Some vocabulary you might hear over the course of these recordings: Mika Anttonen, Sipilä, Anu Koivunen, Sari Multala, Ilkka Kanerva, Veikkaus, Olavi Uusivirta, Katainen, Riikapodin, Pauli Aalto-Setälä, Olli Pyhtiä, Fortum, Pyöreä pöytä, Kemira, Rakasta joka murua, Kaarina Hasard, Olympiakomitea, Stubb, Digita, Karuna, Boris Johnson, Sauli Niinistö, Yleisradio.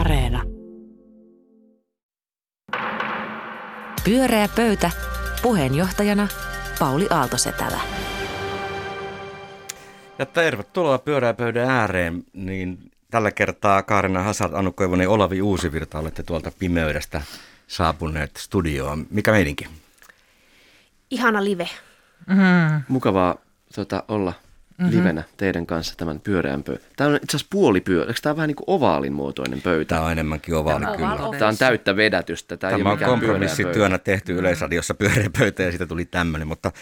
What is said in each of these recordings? Areena. Pyöreä pöytä. Puheenjohtajana Pauli Aalto-Setälä. Ja tervetuloa Pyöreä pöydän ääreen. Niin tällä kertaa Kaarina Hasard, Anu Koivunen ja Olavi Uusivirta olette tuolta pimeydestä saapuneet studioon. Mikä meininki? Ihana live. Mukavaa olla livenä teidän kanssa tämän pyöreän pöydän. Tämä on itse asiassa puolipyörä. Eikö tämä on vähän niin kuin ovaalin muotoinen pöytä? Tämä on enemmänkin ovaali, kyllä. Tämä on täyttä vedätystä. Tämä on kompromissityönä tehty Yleisradiossa pyöreä pöytä ja siitä tuli tämmöinen, mutta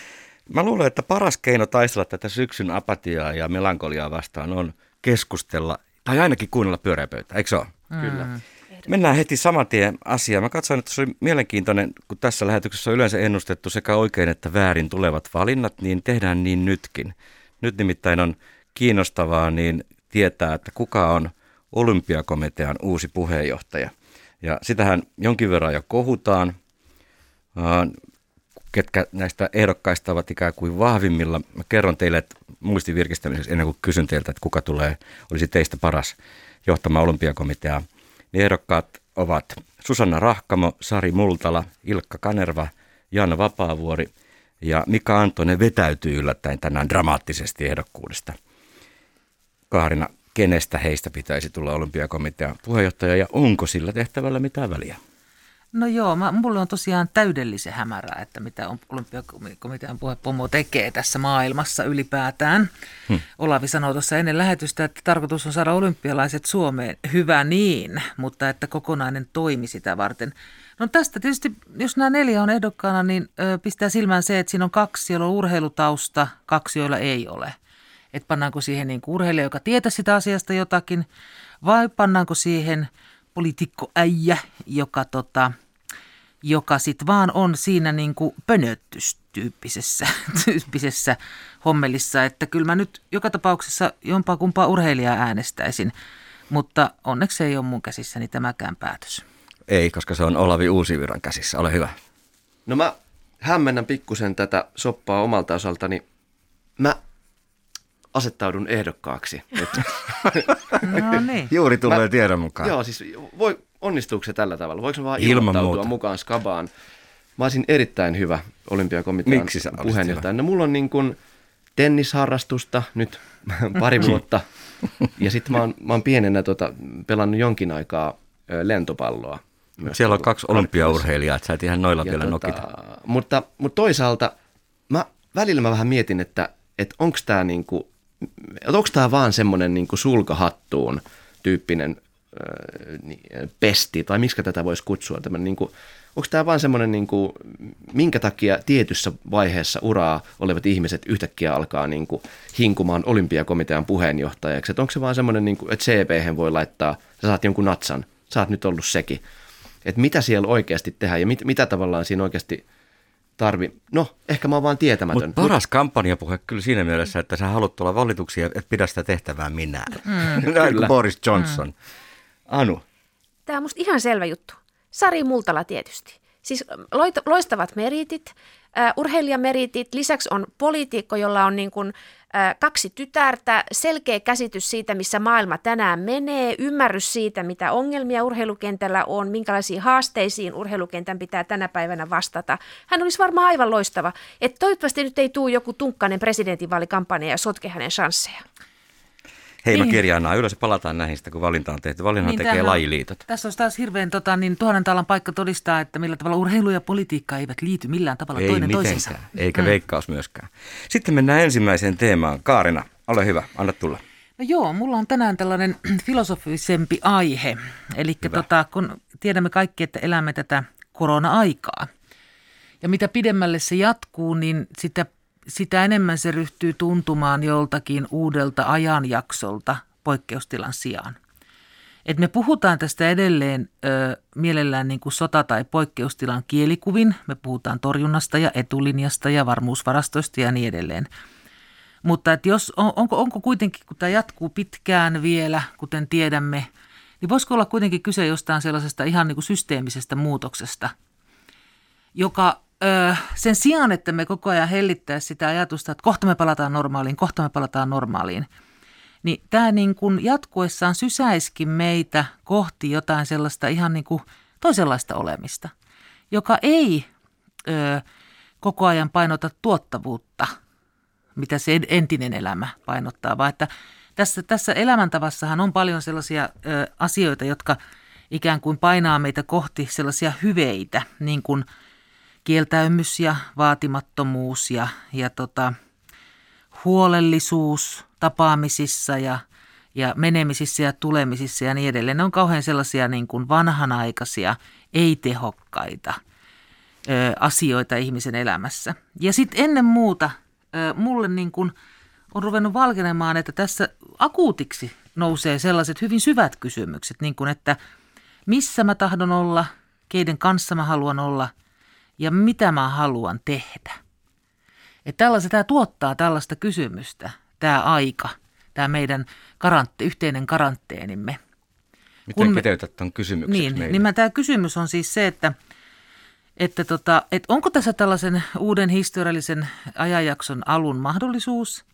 mä luulen, että paras keino taistella tätä syksyn apatiaa ja melankoliaa vastaan on keskustella tai ainakin kuunnella pyöreä pöytä, eikö se ole? Kyllä. Mennään heti saman tien asiaan. Mä katsoin, että se oli mielenkiintoinen, kun tässä lähetyksessä on yleensä ennustettu sekä oikein että väärin tulevat valinnat, niin tehdään niin nytkin. Nyt nimittäin on kiinnostavaa niin tietää, että kuka on Olympiakomitean uusi puheenjohtaja. Ja sitähän jonkin verran jo kohutaan, ketkä näistä ehdokkaista ovat ikään kuin vahvimmilla. Mä kerron teille, että muistin virkistämiseksi ennen kuin kysyn teiltä, että kuka olisi teistä paras johtamaan Olympiakomiteaa. Niin ehdokkaat ovat Susanna Rahkamo, Sari Multala, Ilkka Kanerva, Jaana Vapaavuori ja Mika Anttonen vetäytyy yllättäen tänään dramaattisesti ehdokkuudesta. Kaarina, kenestä heistä pitäisi tulla Olympiakomitean puheenjohtaja ja onko sillä tehtävällä mitään väliä? No joo, mulle on tosiaan täydellisen hämärää, että mitä Olympiakomitean puhepomo tekee tässä maailmassa ylipäätään. Olavi sanoi tuossa ennen lähetystä, että tarkoitus on saada olympialaiset Suomeen. Hyvä niin, mutta että kokonainen toimi sitä varten. No tästä tietysti, jos nämä neljä on ehdokkaana, niin pistää silmään se, että siinä on kaksi, joilla on urheilutausta, kaksi, joilla ei ole. Että pannaanko siihen niin kuin urheilija, joka tietää sitä asiasta jotakin, vai pannaanko siihen poliitikkoäijä, joka sitten vaan on siinä niin kuin pönöttystyyppisessä hommelissa, että kyllä mä nyt joka tapauksessa jompaa kumpaa urheilijaa äänestäisin, mutta onneksi ei ole mun käsissäni tämäkään päätös. Ei, koska se on Olavi Uusivirran käsissä. Ole hyvä. No mä hämmennän pikkusen tätä soppaa omalta osaltani. Mä asettaudun ehdokkaaksi. No niin. Juuri tulee tiedon mukaan. Joo, siis onnistuuko se tällä tavalla? Voiko mä vaan ilmoittautua mukaan skabaan? Mä olisin erittäin hyvä Olympiakomitean puheenjohtaja. No mulla on niin kuin tennisharrastusta nyt pari vuotta. Ja sitten mä oon pienenä pelannut jonkin aikaa lentopalloa. Siellä on kaksi olympiaurheilijaa, että sä et ihan noilla vielä nokita. Mutta toisaalta välillä mä vähän mietin, että onko tämä niinku, vaan semmoinen niinku sulkahattuun tyyppinen pesti, tai miksi tätä voisi kutsua? Niinku, onko tämä vaan semmoinen, niinku, minkä takia tietyssä vaiheessa uraa olevat ihmiset yhtäkkiä alkaa niinku hinkumaan Olympiakomitean puheenjohtajaksi? Onko se vaan semmoinen, niinku, että CV:hen voi laittaa, sä saat jonkun natsan, sä oot nyt ollut sekin. Että mitä siellä oikeasti tehdään ja mitä tavallaan siinä oikeasti tarvi. No, ehkä mä oon vaan tietämätön. Mutta paras kampanjapuhe kyllä siinä mielessä, että sä haluat olla valituksi ja et pidä sitä tehtävää minään. Näin kuin Boris Johnson. Anu? Tämä on musta ihan selvä juttu. Sari Multala tietysti. Siis loistavat meritit, urheilijameritit, lisäksi on poliitikko, jolla on niin kuin kaksi tytärtä, selkeä käsitys siitä, missä maailma tänään menee, ymmärrys siitä, mitä ongelmia urheilukentällä on, minkälaisiin haasteisiin urheilukentän pitää tänä päivänä vastata. Hän olisi varmaan aivan loistava, että toivottavasti nyt ei tule joku tunkkainen presidentinvaalikampanja ja sotke hänen chansseja. Hei, mä kirjaanaan ylös, palataan näihin sitä, kun valinta on tehty. Valinnan tekee lajiliitot. Tässä on taas hirveän niin 1000 taalan paikka todistaa, että millä tavalla urheilu ja politiikka eivät liity millään tavalla toinen toisensa. Eikä Veikkaus myöskään. Sitten mennään ensimmäiseen teemaan. Kaarina, ole hyvä, anna tulla. No joo, mulla on tänään tällainen filosofisempi aihe. Eli kun tiedämme kaikki, että elämme tätä korona-aikaa. Ja mitä pidemmälle se jatkuu, niin sitä enemmän se ryhtyy tuntumaan joltakin uudelta ajanjaksolta poikkeustilan sijaan. Et me puhutaan tästä edelleen mielellään niin kuin sota- tai poikkeustilan kielikuvin. Me puhutaan torjunnasta ja etulinjasta ja varmuusvarastoista ja niin edelleen. Mutta et onko kuitenkin, kun tämä jatkuu pitkään vielä, kuten tiedämme, niin voisiko olla kuitenkin kyse jostain sellaisesta ihan niin kuin systeemisestä muutoksesta, joka sen sijaan, että me koko ajan hellittäisiin sitä ajatusta, että kohta me palataan normaaliin, Niin tämä niin kuin jatkuessaan sysäiskin meitä kohti jotain sellaista ihan niin kuin toisenlaista olemista, joka ei koko ajan painota tuottavuutta, mitä se entinen elämä painottaa, vaan että tässä elämäntavassahan on paljon sellaisia asioita, jotka ikään kuin painaa meitä kohti sellaisia hyveitä, niin kuin kieltäymys ja vaatimattomuus ja huolellisuus tapaamisissa ja menemisissä ja tulemisissa ja niin edelleen. Ne on kauhean sellaisia niin kuin vanhanaikaisia, ei-tehokkaita asioita ihmisen elämässä. Ja sitten ennen muuta mulle niin kuin on ruvennut valkenemaan, että tässä akuutiksi nousee sellaiset hyvin syvät kysymykset, niin kuin että missä mä tahdon olla, keiden kanssa mä haluan olla ja mitä mä haluan tehdä. Että tämä tuottaa tällaista kysymystä, tämä aika, tämä meidän yhteinen karanteenimme. Miten kiteytät tämän kysymykseksi meille? Niin tämä kysymys on siis se, että onko tässä tällaisen uuden historiallisen ajanjakson alun mahdollisuus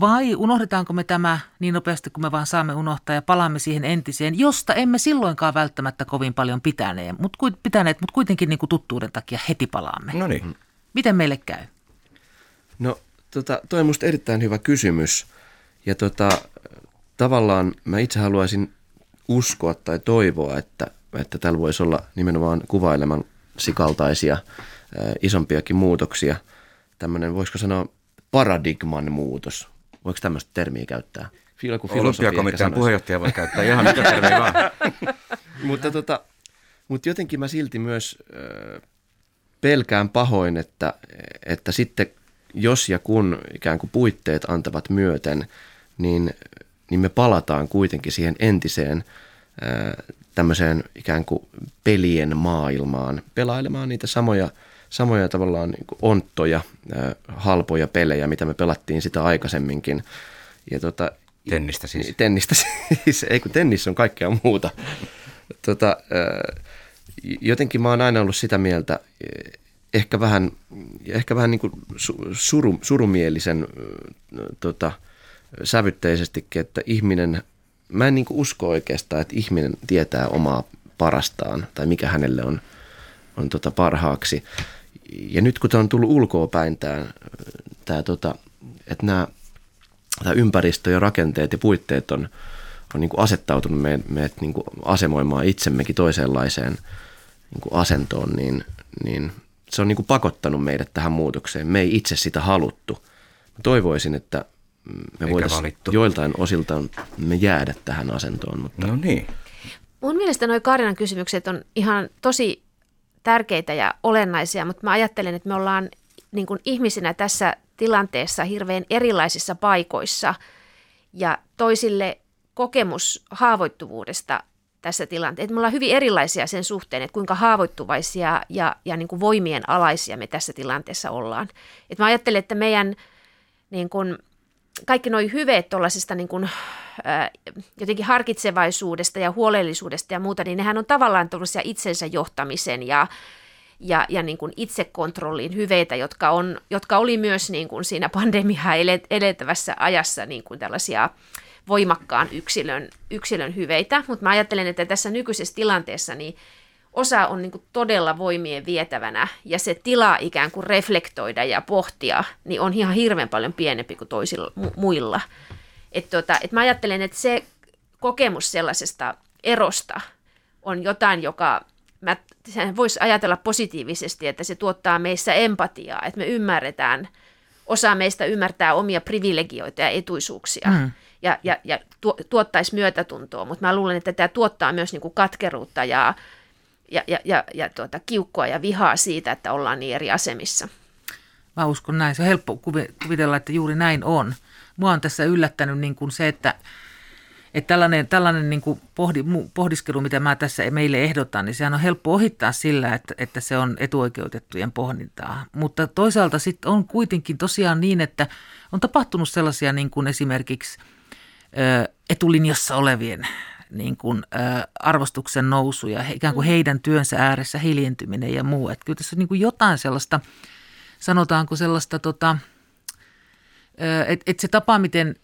vai unohdetaanko me tämä niin nopeasti kuin me vaan saamme unohtaa ja palaamme siihen entiseen, josta emme silloinkaan välttämättä kovin paljon pitäneet, mutta kuitenkin niin kuin tuttuuden takia heti palaamme. No niin. Miten meille käy? No toi on musta erittäin hyvä kysymys ja tavallaan mä itse haluaisin uskoa tai toivoa, että täällä voisi olla nimenomaan kuvailemasi kaltaisia isompiakin muutoksia. Tämmöinen, voisiko sanoa, paradigman muutos. Voiko tämmöistä termiä käyttää? Olympiakomitean puheenjohtaja voi käyttää ihan mitä termiä vaan. Mutta jotenkin mä silti myös pelkään pahoin, että sitten jos ja kun ikään kuin puitteet antavat myöten, niin me palataan kuitenkin siihen entiseen tämmöiseen ikään kuin pelien maailmaan, pelailemaan niitä samoja tavallaan niin kuin onttoja, halpoja pelejä, mitä me pelattiin sitä aikaisemminkin. Ja tennistä siis. Ei kun tennis on kaikkea muuta. Jotenkin mä oon aina ollut sitä mieltä, ehkä vähän niin kuin surumielisen sävytteisestikin, että ihminen, mä en niin kuin usko oikeastaan, että ihminen tietää omaa parastaan tai mikä hänelle on parhaaksi. Ja nyt kun tämä on tullut ulkoapäin, että tämä ympäristö ja rakenteet ja puitteet on niin kuin asettautunut meidät niin kuin asemoimaan itsemmekin toisenlaiseen niin kuin asentoon, niin se on niin kuin pakottanut meidät tähän muutokseen. Me ei itse sitä haluttu. Mä toivoisin, että me voitaisiin joiltain osiltaan me jäädä tähän asentoon. Mutta. No niin. Mun mielestä nuo Kaarinan kysymykset on ihan tosi tärkeitä ja olennaisia, mutta mä ajattelen, että me ollaan niin kuin ihmisinä tässä tilanteessa hirveän erilaisissa paikoissa ja toisille kokemus haavoittuvuudesta tässä tilanteessa. Me ollaan hyvin erilaisia sen suhteen, että kuinka haavoittuvaisia ja niin kuin voimien alaisia me tässä tilanteessa ollaan. Et mä ajattelen, että meidän niin kuin kaikki nuo hyveet tuollaisesta niin kuin, jotenkin harkitsevaisuudesta ja huolellisuudesta ja muuta, niin nehän on tavallaan tuollaisia itsensä johtamisen ja niin kuin itsekontrollin hyveitä, jotka oli myös niin kuin siinä pandemiaa eletävässä ajassa niin kuin tällaisia voimakkaan yksilön hyveitä. Mutta mä ajattelen, että tässä nykyisessä tilanteessa niin osa on niin kuin todella voimien vietävänä ja se tila ikään kuin reflektoida ja pohtia niin on ihan hirveän paljon pienempi kuin toisilla muilla. Et mä ajattelen, että se kokemus sellaisesta erosta on jotain, joka voisi ajatella positiivisesti, että se tuottaa meissä empatiaa, että me ymmärretään, osa meistä ymmärtää omia privilegioita ja etuisuuksia ja tuottaisi myötätuntoa, mutta mä luulen, että tämä tuottaa myös niin kuin katkeruutta ja kiukkoa ja vihaa siitä, että ollaan niin eri asemissa. Mä uskon näin. Se on helppo kuvitella, että juuri näin on. Mua on tässä yllättänyt niin kuin se, että tällainen niin kuin pohdiskelu, mitä mä tässä meille ehdotan, niin sehän on helppo ohittaa sillä, että se on etuoikeutettujen pohdintaa. Mutta toisaalta sitten on kuitenkin tosiaan niin, että on tapahtunut sellaisia niin kuin esimerkiksi etulinjassa olevien niin kuin arvostuksen nousu ja ikään kuin heidän työnsä ääressä hiljentyminen ja muu. Että kyllä tässä on niin kuin jotain sellaista, sanotaanko sellaista, että se tapa, miten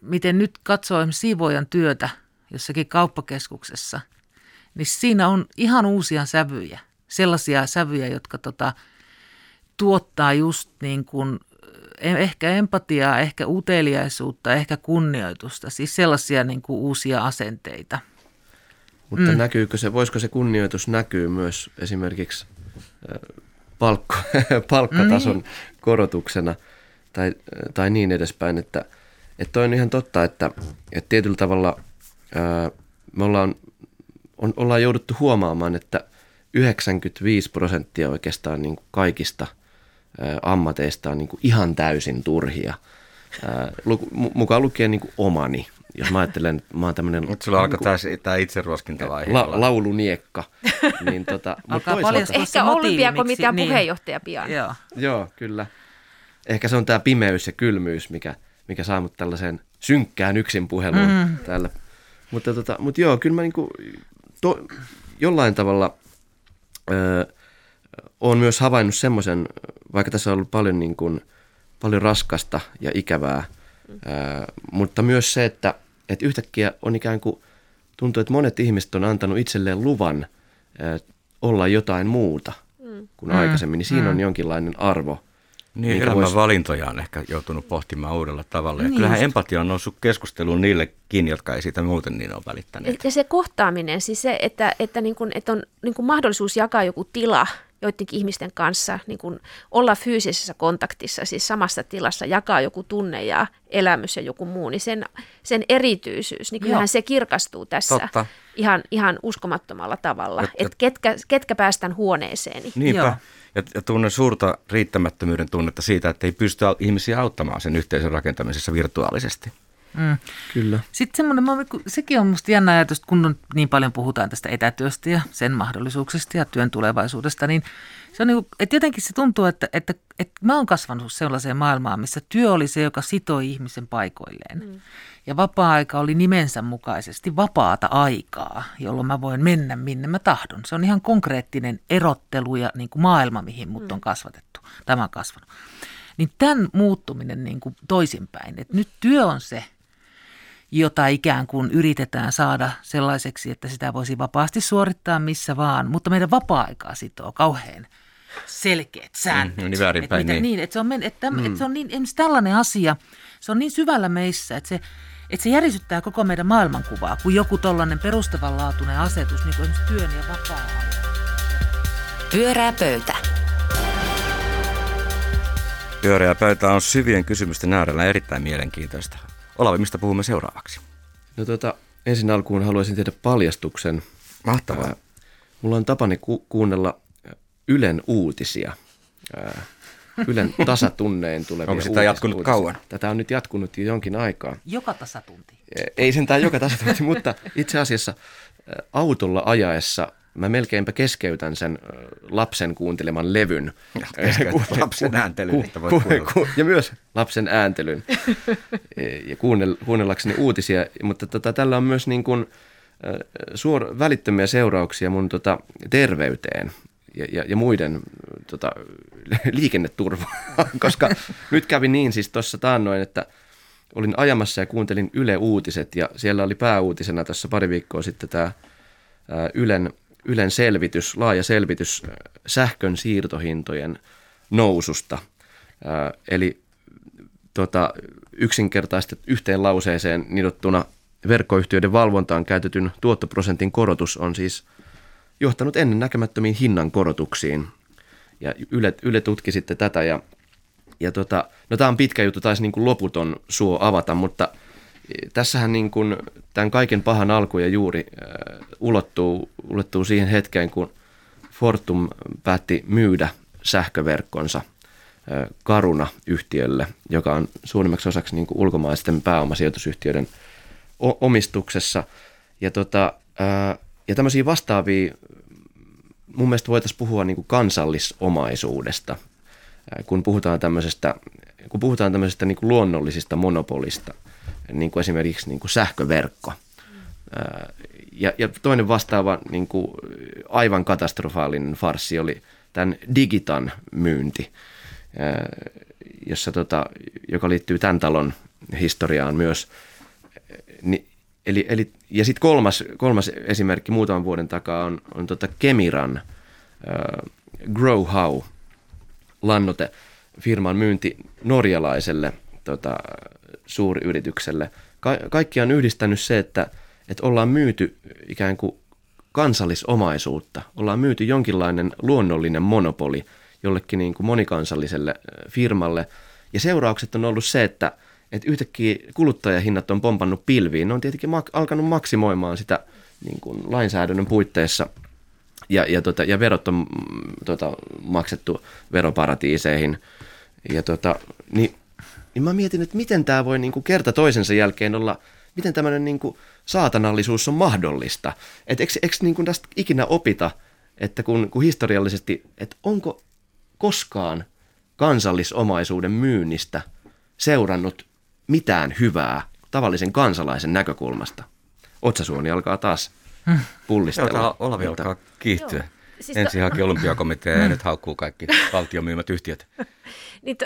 miten nyt katsoo siivoajan työtä jossakin kauppakeskuksessa, niin siinä on ihan uusia sävyjä. Sellaisia sävyjä, jotka tuottaa just niin kuin ehkä empatiaa, ehkä uteliaisuutta, ehkä kunnioitusta. Siis sellaisia niin kuin uusia asenteita. Mutta näkyykö se, voisiko se kunnioitus näkyy myös esimerkiksi palkkatason korotuksena tai niin edespäin, että toi on ihan totta, että tietyllä tavalla me ollaan jouduttu huomaamaan, että 95% oikeastaan niin kuin kaikista ammateista on niin kuin ihan täysin turhia, mukaan lukien niin kuin omani. Jos mä ajattelen, että mä oon tämmöinen... Mutta sulla alkoi tämä itseruoskintavaihe. Lauluniekka. Niin alkaa paljon ehkä olympiakomitean puheenjohtaja pian. Joo, kyllä. Ehkä se on tämä pimeys ja kylmyys, mikä saa mut tällaiseen synkkään yksin puheluun täällä. Mutta joo, kyllä mä niinku jollain tavalla oon myös havainnut semmoisen, vaikka tässä on ollut paljon raskasta ja ikävää, mutta myös se, että yhtäkkiä on ikään kuin tuntuu, että monet ihmiset on antanut itselleen luvan olla jotain muuta kuin aikaisemmin, niin siinä on jonkinlainen arvo. Niin, elämänvalintoja on ehkä joutunut pohtimaan uudella tavalla. Ja niin kyllähän empatia on noussut keskusteluun niillekin, jotka ei siitä muuten niin ole välittäneet. Ja se kohtaaminen, siis se, että on niin kuin mahdollisuus jakaa joku tila joidenkin ihmisten kanssa, niin kuin olla fyysisessä kontaktissa, siis samassa tilassa, jakaa joku tunne ja elämys ja joku muu, niin sen erityisyys, niin kyllähän se kirkastuu tässä ihan uskomattomalla tavalla, että ketkä päästään huoneeseeni. Niinpä. Joo. Ja tunnen suurta riittämättömyyden tunnetta siitä, että ei pysty ihmisiä auttamaan sen yhteisön rakentamisessa virtuaalisesti. Kyllä. Sitten semmoinen, sekin on musta jännä ajatus, kun niin paljon puhutaan tästä etätyöstä ja sen mahdollisuuksista ja työn tulevaisuudesta, niin se on niin kuin, että jotenkin se tuntuu, että mä oon kasvanut sellaiseen maailmaan, missä työ oli se, joka sitoi ihmisen paikoilleen. Ja vapaa-aika oli nimensä mukaisesti vapaata aikaa, jolloin mä voin mennä minne mä tahdon. Se on ihan konkreettinen erottelu ja niin kuin maailma, mihin mut on kasvatettu. Tämä on kasvanut. Niin tämän muuttuminen niin kuin toisinpäin, että nyt työ on se, jota ikään kuin yritetään saada sellaiseksi, että sitä voisi vapaasti suorittaa missä vaan, mutta meidän vapaa-aikaa sitoo kauhean selkeät säännöt. Se on niin, esimerkiksi tällainen asia, se on niin syvällä meissä, että se järisyttää koko meidän maailmankuvaa, kun joku tollainen perustavanlaatuinen asetus, niin kuin esimerkiksi työn ja vapaa-ajan. Pyörää pöytä. Pyöreä pöytä on syvien kysymysten äärellä erittäin mielenkiintoista. Olavi, mistä puhumme seuraavaksi? No ensin alkuun haluaisin tehdä paljastuksen. Mahtavaa. Mulla on tapani kuunnella Ylen uutisia. Ylen tasatunnein tulevia. Onko sitä jatkunut kauan? Tätä on nyt jatkunut jo jonkin aikaa. Joka tasatunti? Ei sentään joka tasatunti, mutta itse asiassa autolla ajaessa mä melkeinpä keskeytän sen lapsen kuunteleman levyn. Lapsen ääntelyn. Ja myös lapsen ääntelyn. Ja kuunnellakseni uutisia. Mutta tällä on myös niin kuin välittömiä seurauksia mun terveyteen ja muiden liikenneturvaan. Koska nyt kävi niin siis tuossa taannoin, että olin ajamassa ja kuuntelin Yle Uutiset. Ja siellä oli pääuutisena tässä pari viikkoa sitten tämä Ylen selvitys, laaja selvitys sähkön siirtohintojen noususta. Eli yksinkertaisesti yhteen lauseeseen nidottuna verkkoyhtiöiden valvontaan käytetyn tuottoprosentin korotus on siis johtanut ennennäkemättömiin hinnan korotuksiin. Ja Yle tutki sitten tätä. Ja tämä on pitkä juttu, taisi niin kuin loputon suo avata, mutta tässähän niin kuin tämän kaiken pahan alku ja juuri ulottuu siihen hetkeen, kun Fortum päätti myydä sähköverkkonsa Karuna-yhtiölle, joka on suurimmaksi osaksi niin kuin ulkomaisten pääomasijoitusyhtiöiden omistuksessa. Ja tämmöisiä vastaavia, mun mielestä voitaisiin puhua niin kuin kansallisomaisuudesta, kun puhutaan tämmöisestä niin kuin luonnollisista monopolista. Niin kuin esimerkiksi niin kuin sähköverkko. Ja toinen vastaava niin kuin aivan katastrofaalinen farssi oli tämän Digitan myynti, jossa, joka liittyy tämän talon historiaan myös. Eli, ja sitten kolmas esimerkki muutaman vuoden takaa on Kemiran Grow How -lannoitefirman myynti norjalaiselle suuryritykselle. Kaikki on yhdistänyt se, että ollaan myyty ikään kuin kansallisomaisuutta, ollaan myyty jonkinlainen luonnollinen monopoli jollekin niin kuin monikansalliselle firmalle, ja seuraukset on ollut se, että yhtäkkiä kuluttajahinnat on pompannut pilviin. Ne on tietenkin alkanut maksimoimaan sitä niin kuin lainsäädännön puitteissa, ja verot on maksettu veroparatiiseihin. Ja, niin mä mietin, että miten tämä voi niin kuin kerta toisensa jälkeen olla, miten tämmöinen niin kuin saatanallisuus on mahdollista. Että eikö niin kuin tästä ikinä opita, että kun historiallisesti, että onko koskaan kansallisomaisuuden myynnistä seurannut mitään hyvää tavallisen kansalaisen näkökulmasta. Otsasuoni alkaa taas pullistella. Olavi alkaa kiihtyä. Joo. Siis ensin haki olympiakomitea ja nyt haukkuu kaikki valtion myymät yhtiöt. Niin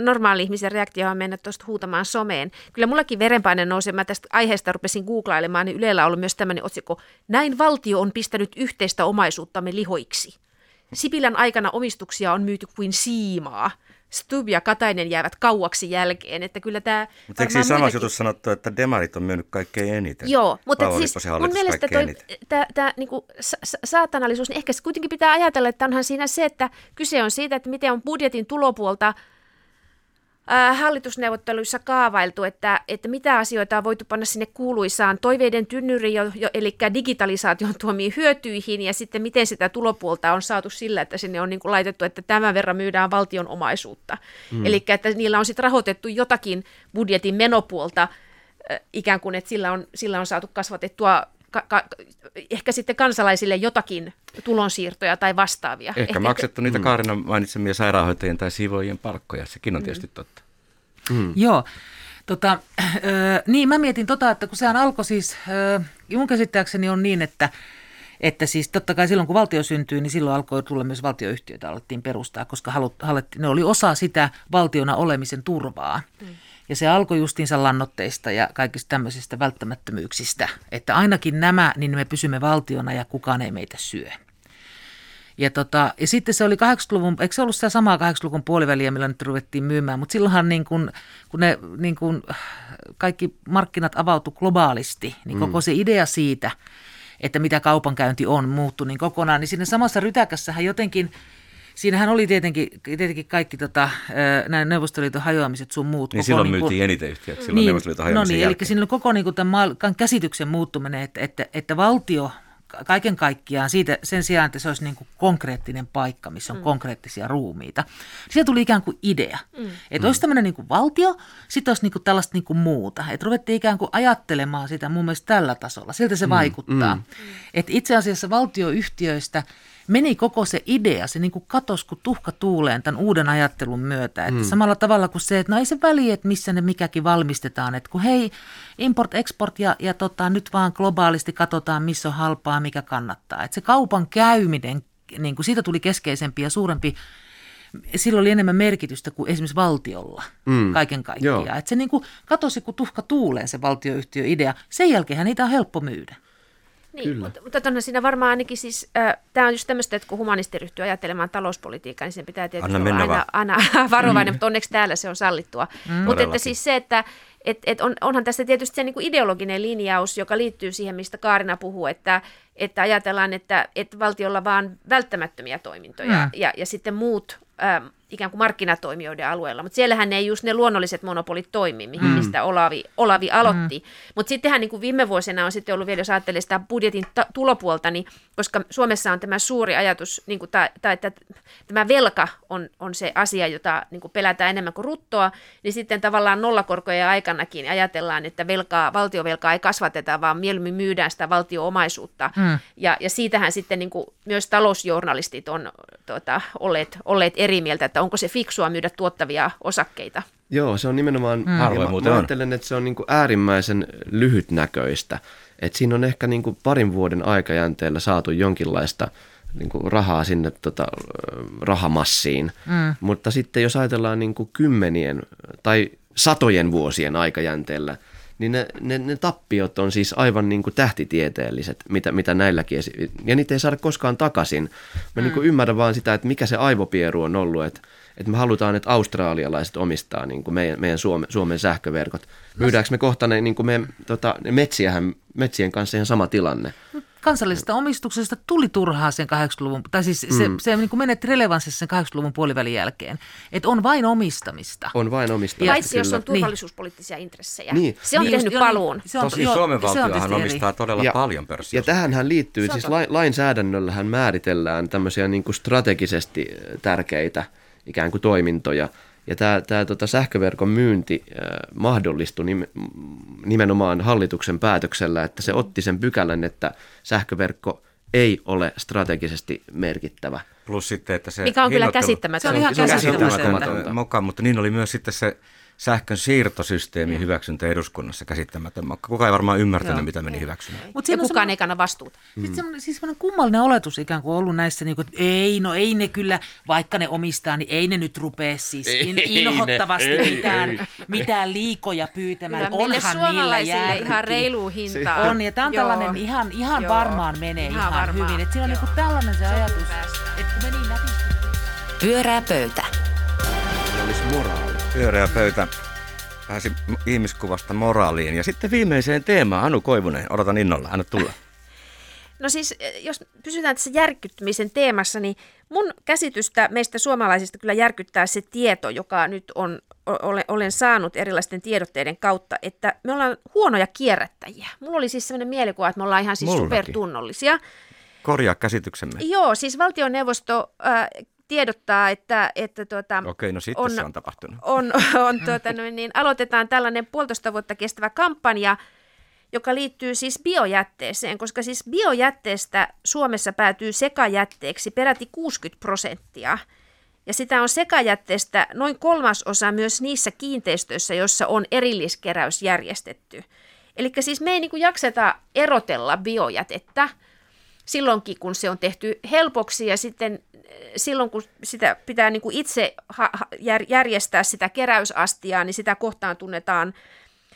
normaali ihmisen reaktio on mennä tuosta huutamaan someen. Kyllä mullakin verenpaine nousee. Mä tästä aiheesta rupesin googlailemaan, niin Ylellä on ollut myös tämmöinen otsikko. Näin valtio on pistänyt yhteistä omaisuuttamme lihoiksi. Sipilän aikana omistuksia on myyty kuin siimaa. Stubb ja Katainen jäävät kauaksi jälkeen, että kyllä tämä... Mutta eikö siinä samassa jutussa sanottu, että demarit on myynyt kaikkein eniten? Joo, mutta siis mun mielestä tämä niinku saatanallisuus, niin ehkä kuitenkin pitää ajatella, että onhan siinä se, että kyse on siitä, että miten on budjetin tulopuolta hallitusneuvotteluissa kaavailtu, että mitä asioita on voitu panna sinne kuuluisaan toiveiden tynnyriin, eli digitalisaation tuomiin hyötyihin, ja sitten miten sitä tulopuolta on saatu sillä, että sinne on niin kuin laitettu, että tämän verran myydään valtion omaisuutta. Eli että niillä on sitten rahoitettu jotakin budjetin menopuolta, ikään kuin että sillä on saatu kasvatettua ehkä sitten kansalaisille jotakin tulonsiirtoja tai vastaavia. Ehkä maksettu niitä Kaarinan mainitsemia sairaanhoitajien tai siivoojien palkkoja, sekin on tietysti totta. Joo, niin mä mietin että kun sehän alkoi siis, mun käsittääkseni on niin, että siis totta kai silloin kun valtio syntyi, niin silloin alkoi tulla myös valtioyhtiöitä, alettiin perustaa, koska ne oli osa sitä valtiona olemisen turvaa. Ja se alkoi justiinsa lannoitteista ja kaikista tämmöisistä välttämättömyyksistä, että ainakin nämä, niin me pysymme valtiona ja kukaan ei meitä syö. Ja, ja sitten se oli 80-luvun, eikö se ollut sitä samaa 80-luvun puoliväliä, millä nyt ruvettiin myymään, mutta silloinhan niin kun ne niin kun kaikki markkinat avautui globaalisti, niin koko se idea siitä, että mitä kaupankäynti on, muuttui niin kokonaan, niin siinä samassa rytäkässähän jotenkin... Siinähän oli tietenkin kaikki nämä Neuvostoliiton hajoamiset sun muut. Niin silloin myytiin eniten yhtiöt, silloin niin, Neuvostoliiton hajoamisen jälkeen. Eli siinä oli koko niin tämän käsityksen muuttuminen, että valtio kaiken kaikkiaan siitä, sen sijaan, että se olisi niin kuin konkreettinen paikka, missä on konkreettisia ruumiita. Siitä tuli ikään kuin idea, että olisi tämmöinen niin kuin valtio, sitten olisi niin kuin tällaista niin kuin muuta. Että ruvettiin ikään kuin ajattelemaan sitä mun mielestä tällä tasolla, siltä se vaikuttaa. Että itse asiassa valtioyhtiöistä... Meni koko se idea, se niin kuin katosi kuin tuhka tuuleen tämän uuden ajattelun myötä. Että samalla tavalla kuin se, että no ei se väliä, että missä ne mikäkin valmistetaan. Että kun hei, import, export ja nyt vaan globaalisti katsotaan, missä on halpaa, mikä kannattaa. Että se kaupan käyminen, niin kuin siitä tuli keskeisempi ja suurempi, sillä oli enemmän merkitystä kuin esimerkiksi valtiolla kaiken kaikkiaan. Että se niin kuin katosi kuin tuhka tuuleen se valtioyhtiöidea. Sen jälkeenhän niitä on helppo myydä. Niin, mutta onhan siinä varmaan ainakin siis, tämä on just tämmöistä, että kun humanisti ryhtyy ajattelemaan talouspolitiikkaa, niin sen pitää tietysti olla aina varovainen, mutta onneksi täällä se on sallittua. Mutta että siis se, että onhan tässä tietysti se niin kuin ideologinen linjaus, joka liittyy siihen, mistä Kaarina puhuu, että ajatellaan, että valtiolla on vaan välttämättömiä toimintoja ja sitten muut ikään kuin markkinatoimijoiden alueella, mutta siellähän ei just ne luonnolliset monopolit toimi, mihin mistä Olavi aloitti. Mutta sittenhän niin kuin viime vuosina on sitten ollut vielä, jos ajattelee sitä budjetin tulopuolta, niin koska Suomessa on tämä suuri ajatus, niin kuin että tämä velka on se asia, jota niin kuin pelätään enemmän kuin ruttoa, niin sitten tavallaan nollakorkojen aikanakin ajatellaan, että valtiovelkaa ei kasvateta, vaan mieluummin myydään sitä valtio-omaisuutta. Ja siitähän sitten niin kuin myös talousjournalistit on olleet eri mieltä, että onko se fiksua myydä tuottavia osakkeita. Joo, se on nimenomaan, mä ajattelen, että se on niin kuin äärimmäisen lyhytnäköistä. Et siinä on ehkä niin kuin parin vuoden aikajänteellä saatu jonkinlaista niin kuin rahaa sinne rahamassiin, mutta sitten jos ajatellaan niin kuin kymmenien tai satojen vuosien aikajänteellä, niin ne tappiot on siis aivan niin kuin tähtitieteelliset, mitä näilläkin, ja niitä ei saada koskaan takaisin. Mä niin kuin ymmärrän vaan sitä, että mikä se aivopieru on ollut, että me halutaan, että australialaiset omistaa niin kuin meidän Suomen sähköverkot. Myydäänkö me kohta ne, niin kuin metsien kanssa ihan sama tilanne? Kansallisesta omistuksesta tuli turhaa sen 80-luvun, tai siis se niin kuin menetti relevanssissa sen 80-luvun puolivälin jälkeen. Että on vain omistamista. On vain omistamista. Ja paitsi jos on turvallisuuspoliittisia intressejä. Niin. Se on tehnyt paluun. Tosi Suomen valtiohan omistaa todella paljon pörssiä. Ja tähänhän liittyy, siis lainsäädännöllähän määritellään tämmöisiä niin kuin strategisesti tärkeitä ikään kuin toimintoja. Ja tämä sähköverkon myynti mahdollistui nimenomaan hallituksen päätöksellä, että se otti sen pykälän, että sähköverkko ei ole strategisesti merkittävä. Plus sitten, että se mikä on kyllä käsittämätöntä. Se on ihan käsittämätöntä. Mutta niin oli myös sitten se sähkön siirtosysteemi hyväksyntä eduskunnassa käsittämätön. Kukaan ei varmaan ymmärtänyt, mitä meni hyväksymään. Mutta kukaan ei kanna vastuuta. Siis semmoinen kummallinen oletus ikään kuin ollut näissä, niin kuin, että ei ne kyllä, vaikka ne omistaa, niin ei ne nyt rupee siis inhottavasti mitään liikoja pyytämään. Kyllä, onhan niillä jäädytkin. Ihan reilu hinta. On, ja tämä on tällainen ihan varmaan menee ihan hyvin. Että siinä on joku tällainen se ajatus, että kun meni nätisti. Pyörää pöytä. Se olisi moraali. Pyöreä pöytä pääsi ihmiskuvasta moraaliin. Ja sitten viimeiseen teemaan, Anu Koivunen. Odotan innolla, anna tulla. No siis, jos pysytään tässä järkyttymisen teemassa, niin mun käsitystä meistä suomalaisista kyllä järkyttää se tieto, joka nyt olen saanut erilaisten tiedotteiden kautta, että me ollaan huonoja kierrättäjiä. Mulla oli siis sellainen mielikuva, että me ollaan ihan siis supertunnollisia. Korjaa käsityksemme. Joo, siis valtioneuvosto tiedottaa, että okei, no sitten se on tapahtunut. Aloitetaan tällainen 1,5 vuotta kestävä kampanja, joka liittyy siis biojätteeseen, koska siis biojätteestä Suomessa päätyy sekajätteeksi peräti 60%. Ja sitä on sekajätteestä noin 1/3 myös niissä kiinteistöissä, joissa on erilliskeräys järjestetty. Eli siis me ei niin kuin jakseta erotella biojätettä silloinkin, kun se on tehty helpoksi ja sitten silloin, kun sitä pitää niin kuin itse järjestää sitä keräysastiaa, niin sitä kohtaan tunnetaan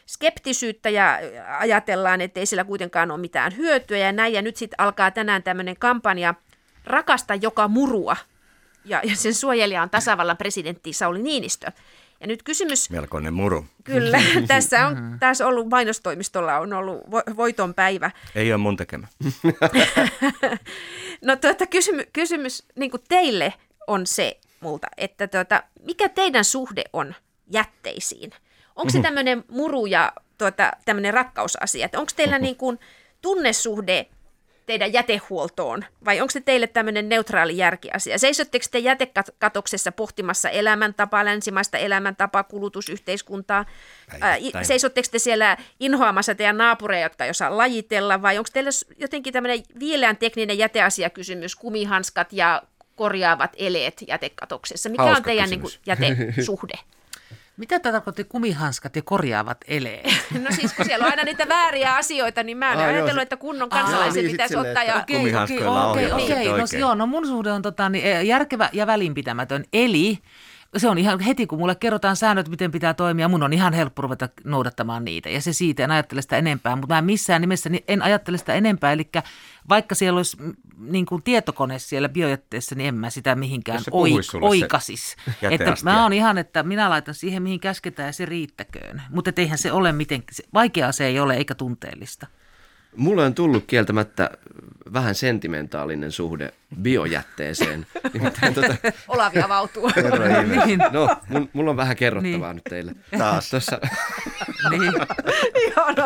skeptisyyttä ja ajatellaan, että ei sillä kuitenkaan ole mitään hyötyä ja näin. Ja nyt sitten alkaa tänään tämmöinen kampanja Rakasta joka murua ja sen suojelija on tasavallan presidentti Sauli Niinistö. Ja nyt kysymys. Melkoinen muru. Kyllä, tässä ollut mainostoimistolla on ollut voiton päivä. Ei ole mun tekemä. No kysymys niin kuin teille on se multa, että mikä teidän suhde on jätteisiin? Onko se tämmöinen muru ja tämmöinen rakkausasia? Että onko teillä niin kuin tunnesuhde teidän jätehuoltoon vai onko se teille tämmöinen neutraali järkiasia? Seisotteko te jätekatoksessa pohtimassa elämäntapaa, länsimaista elämäntapaa, kulutusyhteiskuntaa? Seisotteko te siellä inhoamassa teidän naapureja, jotka ei osaa lajitella vai onko teillä jotenkin tämmöinen viileän tekninen jäteasiakysymys, kumihanskat ja korjaavat eleet jätekatoksessa? Mikä on teidän niin kuin jätesuhde? Mitä tämä tarkoitti kumihanskat ja korjaavat eleet? No siis kun siellä on aina niitä vääriä asioita, niin mä en ajatellut, että kunnon kansalaisen pitäisi ottaa. Okei, mun suhde on järkevä ja välinpitämätön. Eli se on ihan heti, kun mulle kerrotaan säännöt, miten pitää toimia, mun on ihan helppo ruveta noudattamaan niitä. Ja se siitä, en ajattele sitä enempää, mutta mä missään nimessä en ajattele sitä enempää, eli vaikka siellä olisi niin kuin tietokone siellä biojätteessä, niin en mä sitä mihinkään oikasis. Että mä oon ihan, että minä laitan siihen, mihin käsketään ja se riittäköön. Mutta eihän se ole mitenkään, vaikeaa se ei ole eikä tunteellista. Mulle on tullut kieltämättä vähän sentimentaalinen suhde biojätteeseen. Olavi avautuu. Niin. No, mulla on vähän kerrottavaa nyt teille. Taas. Tuossa niin.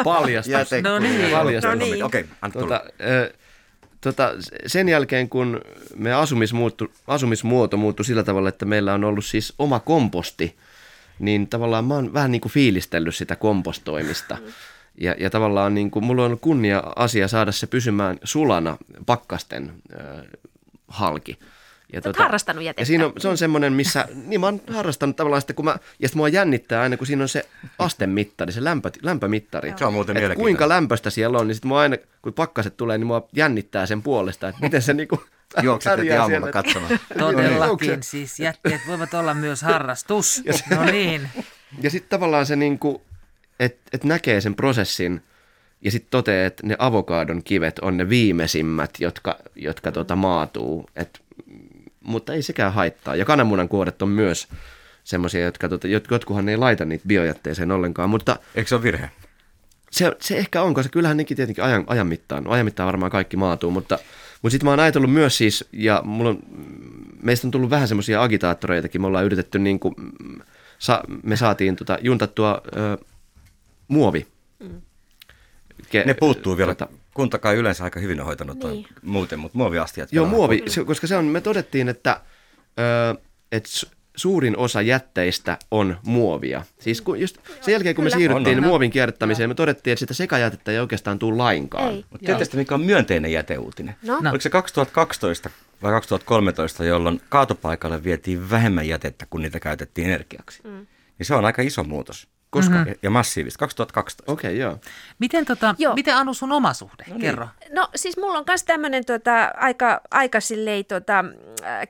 Paljastus. No niin. Okei, anna tulla. Sen jälkeen, kun meidän asumismuoto muuttui sillä tavalla, että meillä on ollut siis oma komposti, niin tavallaan mä oon vähän niin kuin fiilistellyt sitä kompostoimista. Ja tavallaan niin kuin mulla on kunnia-asia saada se pysymään sulana pakkasten halki. Ja harrastanut jätettä. Ja siinä on, se on semmoinen, missä niin mä oon harrastanut tavallaan sitä, kun ja sitten mua jännittää aina, kun siinä on se astemittari, se lämpömittari. Se on muuten mielenkiintoinen. Kuinka lämpöistä siellä on, niin sitten mua aina, kun pakkaset tulee, niin mua jännittää sen puolesta, että miten se niinku juoksette aamulla katsomaan. Todellakin siis jätteet voivat olla myös harrastus. No niin. Ja sitten tavallaan se niinku että näkee sen prosessin ja sitten toteaa, että ne avokadon kivet on ne viimeisimmät, jotka maatuu. Mutta ei sekään haittaa. Ja kananmunan kuoret on myös semmoisia, jotkuhan ei laita niitä biojätteeseen ollenkaan. Mutta eikö se ole virhe? Se ehkä on, koska kyllähän nekin tietenkin ajan mittaan. Ajan mittaan varmaan kaikki maatuu, mutta sitten mä oon ajatellut myös siis, ja meistä on tullut vähän semmoisia agitaattoreitakin. Me ollaan yritetty, niin kuin, me saatiin juntattua muovi. Ne puuttuu vielä. Kunta kai yleensä aika hyvin on hoitanut niin. Muuten, mutta muoviastiat. Joo, muovi, koska se on, me todettiin, että suurin osa jätteistä on muovia. Siis just sen jälkeen, kun me siirryttiin muovin kierrättämiseen, me todettiin, että sitä sekajätettä ei oikeastaan tule lainkaan. Mutta tietysti mikä on myönteinen jäteuutinen. No. Oliko se 2012 vai 2013, jolloin kaatopaikalle vietiin vähemmän jätettä, kun niitä käytettiin energiaksi? Mm. Niin se on aika iso muutos. Koska ja massiivista 2012. Okei, joo. Miten Anu sun oma suhde? No niin. Kerro. No siis mulla on myös tämmöinen aika silleen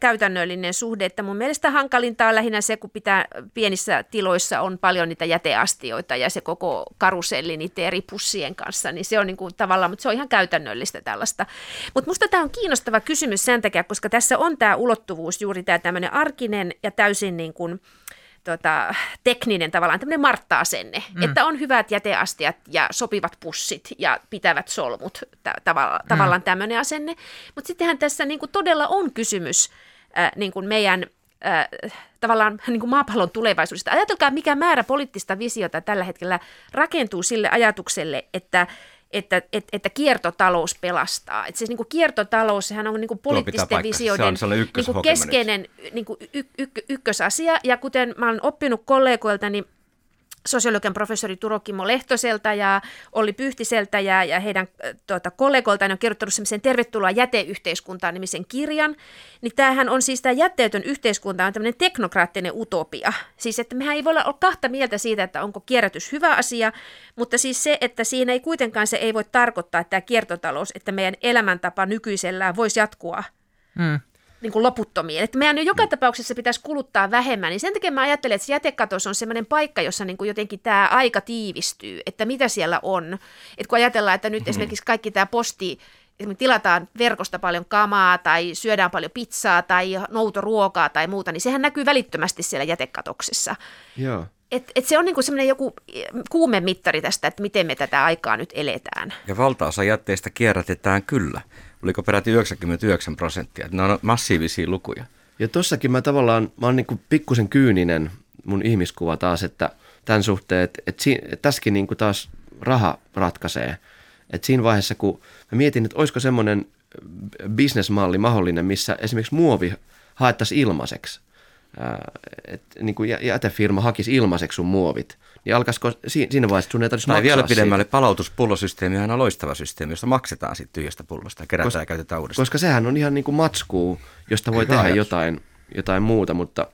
käytännöllinen suhde, että mun mielestä hankalinta on lähinnä se, kun pitää pienissä tiloissa on paljon niitä jäteastioita ja se koko karuselli niiden eri pussien kanssa, niin se on niinku tavallaan, mutta se on ihan käytännöllistä tällaista. Mutta musta tämä on kiinnostava kysymys sen takia, koska tässä on tämä ulottuvuus, juuri tämä tämmöinen arkinen ja täysin niin kuin tekninen tavallaan tämmöinen Martta-asenne, että on hyvät jäteastiat ja sopivat pussit ja pitävät solmut, tavallaan tämmöinen asenne. Mutta sittenhän tässä niin kuin todella on kysymys niin kuin meidän tavallaan niin kuin maapallon tulevaisuudesta. Ajatelkaa, mikä määrä poliittista visiota tällä hetkellä rakentuu sille ajatukselle, että kiertotalous pelastaa. Että siis niin kuin kiertotalous, sehän on niin kuin poliittisten visioiden niin kuin keskeinen niin kuin ykkösasia. Ja kuten mä olen oppinut kollegoiltani, sosiologian professori Turo Kimmo Lehtoselta ja Olli Pyhtiseltä ja heidän kollegoiltaan on kirjoittanut semmoisen Tervetuloa jäteyhteiskuntaan -nimisen kirjan, niin tämähän on siis tämä jätteetön yhteiskunta on tämmöinen teknokraattinen utopia. Siis että mehän ei voi olla kahta mieltä siitä, että onko kierrätys hyvä asia, mutta siis se, että siinä ei kuitenkaan se ei voi tarkoittaa, että tämä kiertotalous, että meidän elämäntapa nykyisellään voisi jatkua. Mm. Niin kuin loputtomiin. Että meidän joka tapauksessa pitäisi kuluttaa vähemmän, niin sen takia mä ajattelen, että se jätekatos on sellainen paikka, jossa niin kuin jotenkin tämä aika tiivistyy, että mitä siellä on. Että kun ajatellaan, että nyt esimerkiksi kaikki tämä posti, että me tilataan verkosta paljon kamaa tai syödään paljon pizzaa tai noutoruokaa tai muuta, niin sehän näkyy välittömästi siellä jätekatoksessa. Joo. Et se on niinku semmoinen joku kuumemittari tästä, että miten me tätä aikaa nyt eletään. Ja valtaosa jätteistä kierrätetään kyllä. Oliko peräti 99%? Ne on massiivisia lukuja. Ja tossakin mä oon niinku pikkusen kyyninen mun ihmiskuva taas, että tämän suhteen, että tässäkin niinku taas raha ratkaisee. Että siinä vaiheessa, kun mä mietin, että olisiko semmoinen bisnesmalli mahdollinen, missä esimerkiksi muovi haettaisiin ilmaiseksi. Että niin kuin jätefirma hakisi ilmaiseksi sun muovit, niin alkaisiko siinä vaiheessa, sun ei tarvitsisi maksaa vielä pidemmälle siitä. Palautuspullosysteemi on aina loistava systeemi, josta maksetaan siitä tyhjästä pullosta ja kerätään ja käytetään uudestaan. Koska sehän on ihan niin kuin matskuu, josta voi tehdä jotain muuta, mutta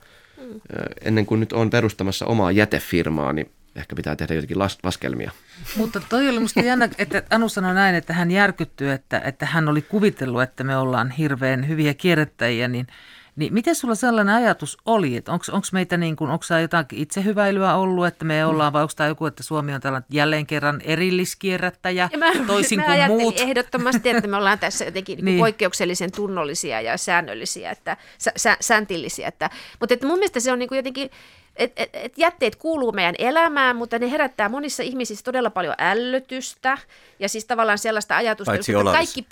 ennen kuin nyt on perustamassa omaa jätefirmaa, niin ehkä pitää tehdä jotakin laskelmia. Mutta toi oli musta jännä, että Anu sanoi näin, että hän järkyttyi, että hän oli kuvitellut, että me ollaan hirveän hyviä kierrättäjiä, niin miten sulla sellainen ajatus oli, että onko meitä niin kuin, onko jotakin itsehyväilyä ollut, että me ollaan, vai onko tämä joku, että Suomi on tällainen jälleen kerran erilliskierrättäjä, toisin kuin muut? Mä ehdottomasti, että me ollaan tässä jotenkin niin kuin poikkeuksellisen tunnollisia ja säännöllisiä, että, säntillisiä. Mutta että mun mielestä se on niin kuin jotenkin, jätteet kuuluu meidän elämään, mutta ne herättää monissa ihmisissä todella paljon ällötystä ja siis tavallaan sellaista ajatusta, että kaikki,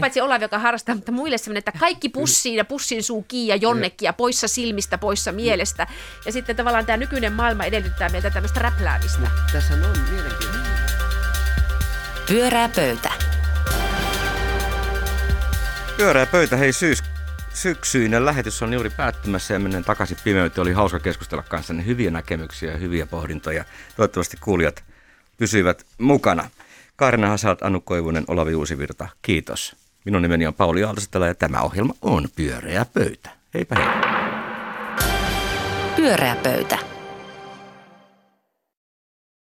paitsi Olavi, joka harrastaa, mutta muille sellainen, että kaikki pussiin ja pussin suu kiinni ja jonnekin ja poissa silmistä, poissa mielestä. Ja sitten tavallaan tämä nykyinen maailma edellyttää meiltä tämmöistä räpläämistä. Tässä on mielenkiintoista. Pyöreä pöytä. Pyöreä pöytä, hei Syksyinen lähetys on juuri päättymässä ja menen takaisin pimeyteen. Oli hauska keskustella kanssanne, hyviä näkemyksiä ja hyviä pohdintoja. Toivottavasti kuulijat pysyvät mukana. Kaarina Hasard, Anu Koivunen, Olavi Uusivirta, kiitos. Minun nimeni on Pauli Aalto-Setälä ja tämä ohjelma on Pyöreä pöytä. Heipä hei. Pyöreä pöytä.